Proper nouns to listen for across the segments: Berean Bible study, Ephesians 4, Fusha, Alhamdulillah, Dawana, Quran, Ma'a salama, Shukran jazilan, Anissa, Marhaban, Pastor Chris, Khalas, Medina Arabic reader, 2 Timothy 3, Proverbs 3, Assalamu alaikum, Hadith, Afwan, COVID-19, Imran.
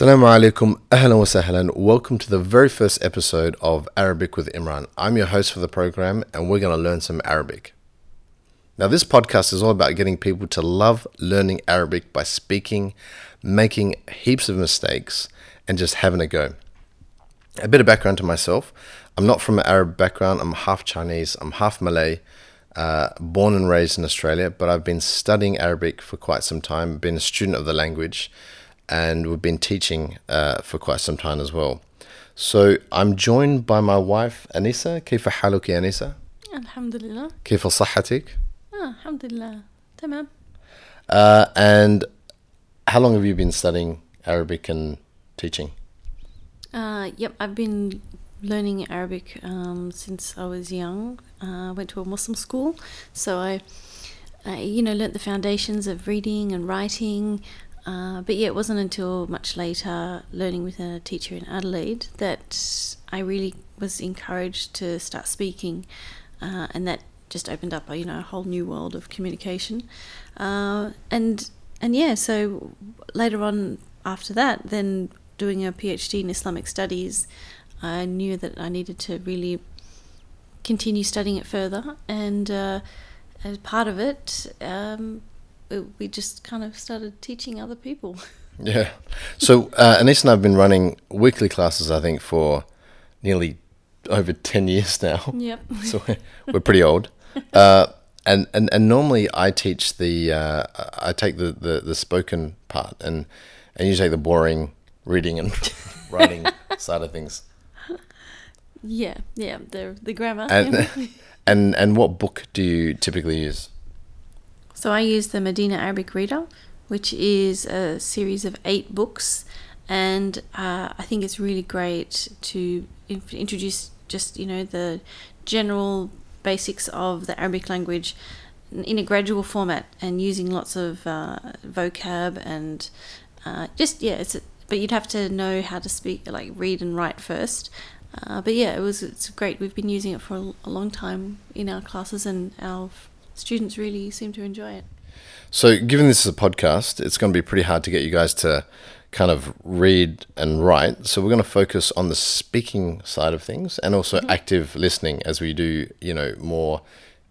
Assalamu alaikum, ahlan wa sahlan. Welcome to the very first episode of Arabic with Imran. I'm your host for the program and we're going to learn some Arabic. Now this podcast is all about getting people to love learning Arabic by speaking, making heaps of mistakes and just having a go. A bit of background to myself. I'm not from an Arab background. I'm half Chinese. I'm half Malay. Born and raised in Australia, but I've been studying Arabic for quite some time, been a student of the language. And we've been teaching for quite some time as well. So I'm joined by my wife, Anissa. Kayfa haluki, Anissa? Alhamdulillah. Kayfa sahatik? Alhamdulillah. Tamam. And how long have you been studying Arabic and teaching? Yep, I've been learning Arabic since I was young. I went to a Muslim school. So I learnt the foundations of reading and writing. But yeah, it wasn't until much later, learning with a teacher in Adelaide, that I really was encouraged to start speaking, and that just opened up a whole new world of communication. So later on after that, then doing a PhD in Islamic Studies, I knew that I needed to really continue studying it further, and as part of it, we just kind of started teaching other people. Yeah. So Anissa and I have been running weekly classes, I think, for nearly over 10 years now. Yep. So we're pretty old. And normally I teach I take the spoken part and you take the boring reading and writing side of things. Yeah. Yeah. The grammar. And what book do you typically use? So I use the Medina Arabic Reader, which is a series of 8 books, and I think it's really great to introduce just the general basics of the Arabic language in a gradual format and using lots of vocab and but you'd have to know how to speak, like read and write first. It's great. We've been using it for a long time in our classes and our students really seem to enjoy it. So given this is a podcast, it's going to be pretty hard to get you guys to kind of read and write. So we're going to focus on the speaking side of things and also active listening as we do, more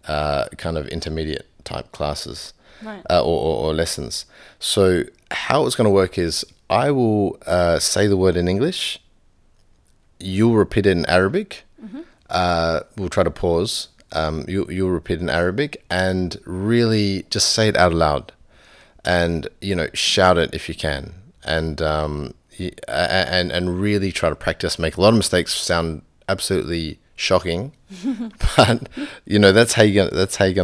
kind of intermediate type classes, right. or lessons. So how it's going to work is I will say the word in English. You'll repeat it in Arabic. Mm-hmm. We'll try to pause. You'll repeat in Arabic and really just say it out loud and, shout it if you can and really try to practice, make a lot of mistakes sound absolutely shocking, but that's how you're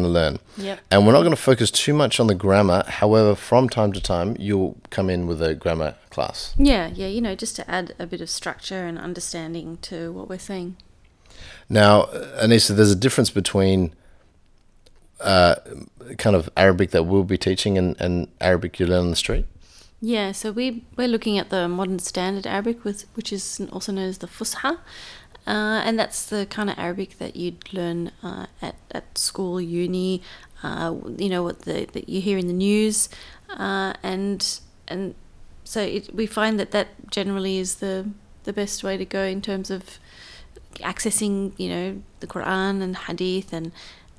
gonna learn. Yep. And we're not gonna focus too much on the grammar. However, from time to time, you'll come in with a grammar class. Yeah. Just to add a bit of structure and understanding to what we're saying. Now, Anissa, there's a difference between kind of Arabic that we'll be teaching and Arabic you learn on the street. Yeah, so we're looking at the modern standard Arabic, which is also known as the Fusha, and that's the kind of Arabic that you'd learn at school, uni, that you hear in the news, and so we find that generally is the best way to go in terms of accessing the Quran and Hadith and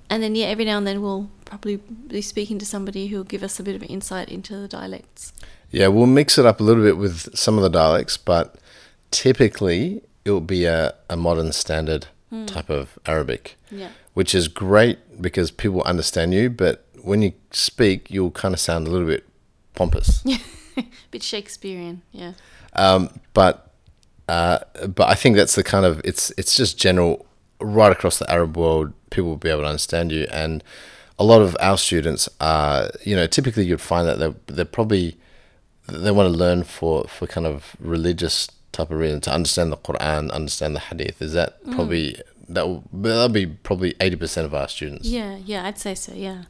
then every now and then we'll probably be speaking to somebody who'll give us a bit of insight into the dialects. Yeah, we'll mix it up a little bit with some of the dialects, but typically it'll be a modern standard type of Arabic. Yeah. Which is great because people understand you, but when you speak you'll kind of sound a little bit pompous. Bit Shakespearean, yeah. But I think that's the kind of, it's just general, right across the Arab world, people will be able to understand you. And a lot of our students are, typically you'd find that they're probably, they want to learn for kind of religious type of reason, to understand the Quran, understand the Hadith. Is that probably, that'll be probably 80% of our students. Yeah, I'd say so, yeah.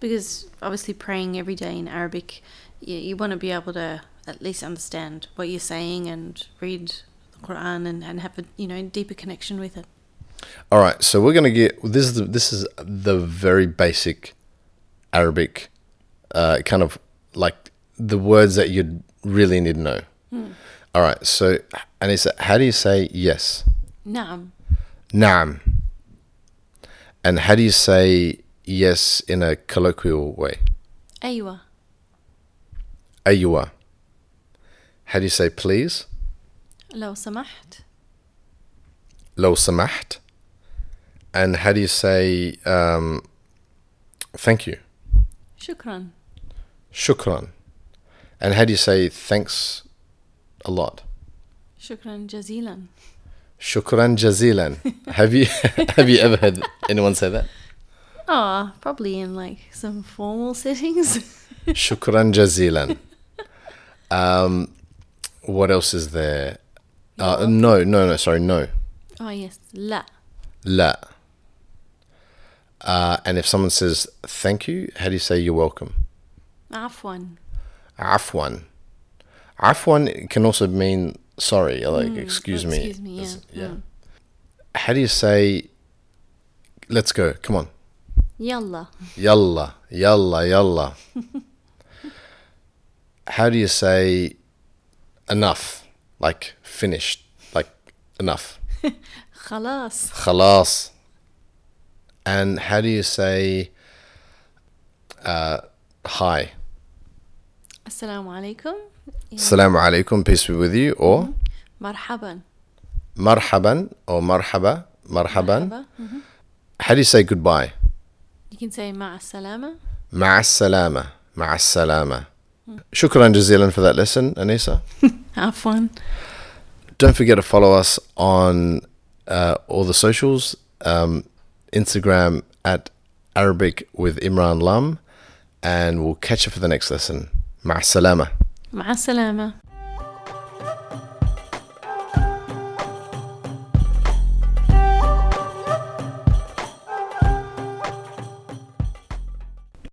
Because obviously praying every day in Arabic, you want to be able to at least understand what you're saying and read Quran and have a deeper connection with it. All right, so we're going to get this is the very basic Arabic, kind of like the words that you'd really need to know. All right. So, Anissa, how do you say yes? Naam. Naam. And how do you say yes in a colloquial way? Aywa. Aywa. How do you say please? Law samaht. Law samaht. And how do you say thank you? Shukran. Shukran. And how do you say thanks a lot? Shukran jazilan. Shukran jazilan. Have you ever heard anyone say that? Oh, probably in like some formal settings. Shukran jazilan. What else is there? No. Oh yes, la. La. And if someone says thank you, how do you say you're welcome? Afwan. Afwan. Afwan can also mean sorry, like excuse me. Yeah. Mm. How do you say let's go? Come on. Yalla. Yalla. Yalla. Yalla. How do you say enough? Like finished. Like enough. Khalas. Khalas. And how do you say hi? Assalamu alaikum. Assalamu alaikum, peace be with you. Or marhaban. Marhaban or marhaba. Marhaban. Mm-hmm. How do you say goodbye? You can say ma'a salama. Ma'a salama. Ma'a salama. Shukran jazilan for that lesson, Anissa. Afwan. Don't forget to follow us on all the socials. Instagram at Arabic with Imran Lam, and we'll catch you for the next lesson. Ma'a salama. Ma'a salama.